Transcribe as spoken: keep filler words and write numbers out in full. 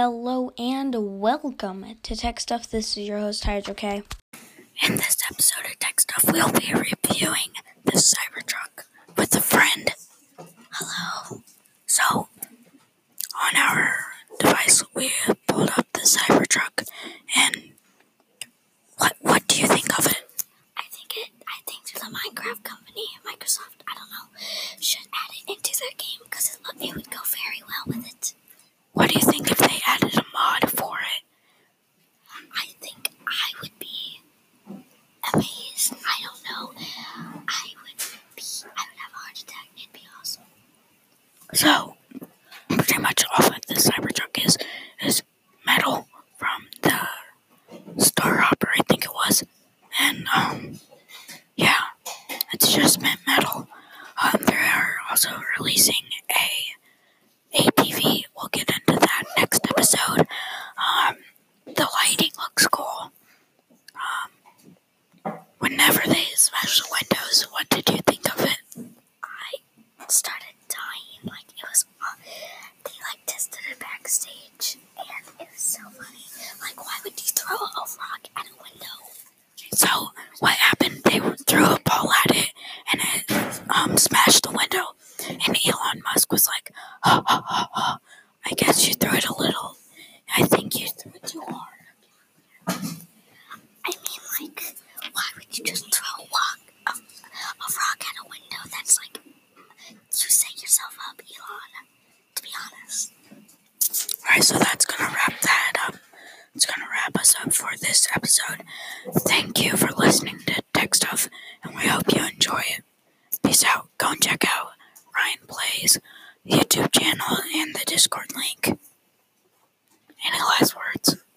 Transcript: Hello and welcome to Tech Stuff. This is your host, Hydra K. In this episode of Tech Stuff, we'll be reviewing the Cybertruck with a friend. Hello. So, on our device, we pulled up the Cybertruck, and what what do you think of it? I think it. I think the Minecraft company, Microsoft, I don't know, should add it into their game because it, it would go very well with it. What do you think if they added a mod for it? I think I would be amazed. I don't know. I would be, I would have a heart attack. It'd be awesome. So, pretty much all of the Cybertruck is, is metal from the Starhopper, I think it was. And, um, yeah, it's just metal. Um, they are also releasing a A T V. We'll get into that next episode. Um, the lighting looks cool. Um, whenever they smash the windows, what did you think of it? I started dying. Like, it was, uh, they, like, tested it backstage, and it was so funny. Like, why would you throw a rock at a window? So, what happened? They threw a ball at it, and it, um, smashed the window, and Elon Musk was like, ha, ha, ha, ha. I guess you threw it a little. I think you threw it too hard. I mean, like, why would you just throw a rock, a, a rock at a window? That's like, you set yourself up, Elon, to be honest. Alright, so that's gonna wrap that up. It's gonna wrap us up for this episode. Thank you for listening to Tech Stuff, and we hope you enjoy it. Peace out. Go and check out Ryan Plays YouTube channel and the Discord link. Any last words?